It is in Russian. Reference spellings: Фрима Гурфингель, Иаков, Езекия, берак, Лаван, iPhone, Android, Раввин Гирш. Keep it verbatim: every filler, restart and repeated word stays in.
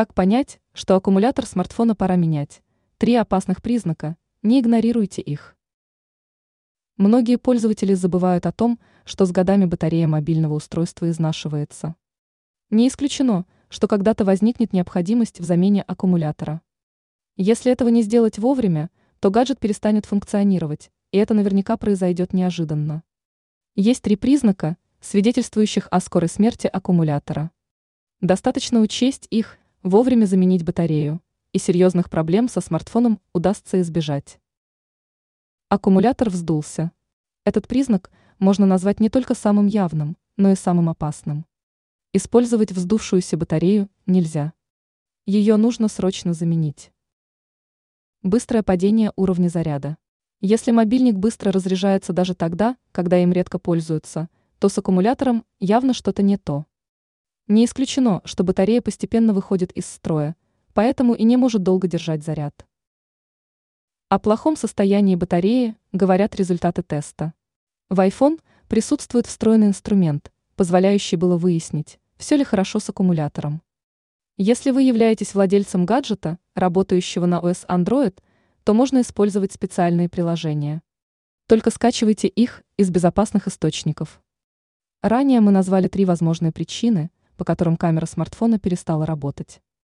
Как понять, что аккумулятор смартфона пора менять? Три опасных признака, не игнорируйте их. Многие пользователи забывают о том, что с годами батарея мобильного устройства изнашивается. Не исключено, что когда-то возникнет необходимость в замене аккумулятора. Если этого не сделать вовремя, то гаджет перестанет функционировать, и это наверняка произойдет неожиданно. Есть три признака, свидетельствующих о скорой смерти аккумулятора. Достаточно учесть их, вовремя заменить батарею, и серьезных проблем со смартфоном удастся избежать. Аккумулятор вздулся. Этот признак можно назвать не только самым явным, но и самым опасным. Использовать вздувшуюся батарею нельзя. Ее нужно срочно заменить. Быстрое падение уровня заряда. Если мобильник быстро разряжается даже тогда, когда им редко пользуются, то с аккумулятором явно что-то не то. Не исключено, что батарея постепенно выходит из строя, поэтому и не может долго держать заряд. О плохом состоянии батареи говорят результаты теста. В iPhone присутствует встроенный инструмент, позволяющий было выяснить, все ли хорошо с аккумулятором. Если вы являетесь владельцем гаджета, работающего на о эс Android, то можно использовать специальные приложения. Только скачивайте их из безопасных источников. Ранее мы назвали три возможные причины, по которым камера смартфона перестала работать.